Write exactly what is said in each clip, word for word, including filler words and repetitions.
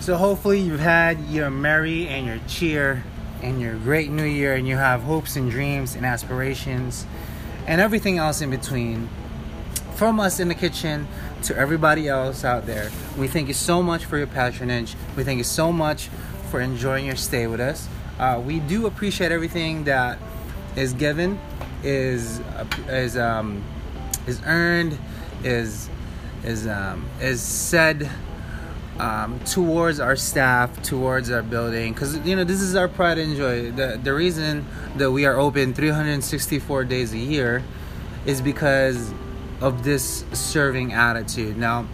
So hopefully you've had your merry and your cheer and your great new year, and you have hopes and dreams and aspirations and everything else in between. From us in the kitchen to everybody else out there, we thank you so much for your patronage. We thank you so much for enjoying your stay with us. Uh, we do appreciate everything that is given, is is um is earned, is is um is said um towards our staff, towards our building, because you know this is our pride and joy. The the reason that we are open three hundred sixty-four days a year is because of this serving attitude. Now,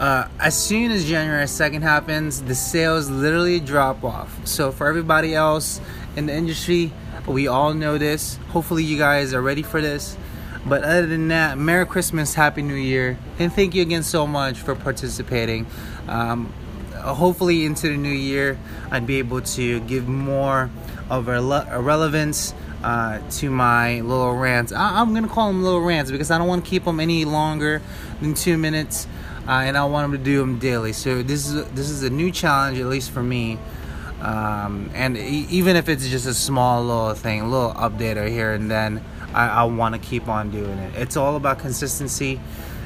uh, as soon as January second happens, the sales literally drop off. So for everybody else in the industry, we all know this. Hopefully you guys are ready for this. But other than that, Merry Christmas, Happy New Year, and thank you again so much for participating. Um, hopefully into the new year, I'd be able to give more of a relevance Uh, to my little rants. I- I'm gonna call them little rants because I don't want to keep them any longer than two minutes, uh, and I want them to do them daily. So this is a, this is a new challenge, at least for me. Um, and e- even if it's just a small little thing, a little update right here and then, I, I want to keep on doing it. It's all about consistency,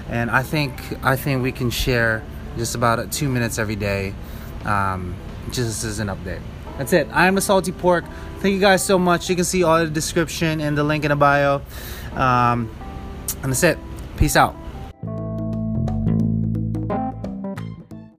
and I think I think we can share just about two minutes every day, um, just as an update. That's it. I am the Salty Pork. Thank you guys so much. You can see all the description and the link in the bio. Um, and that's it. Peace out.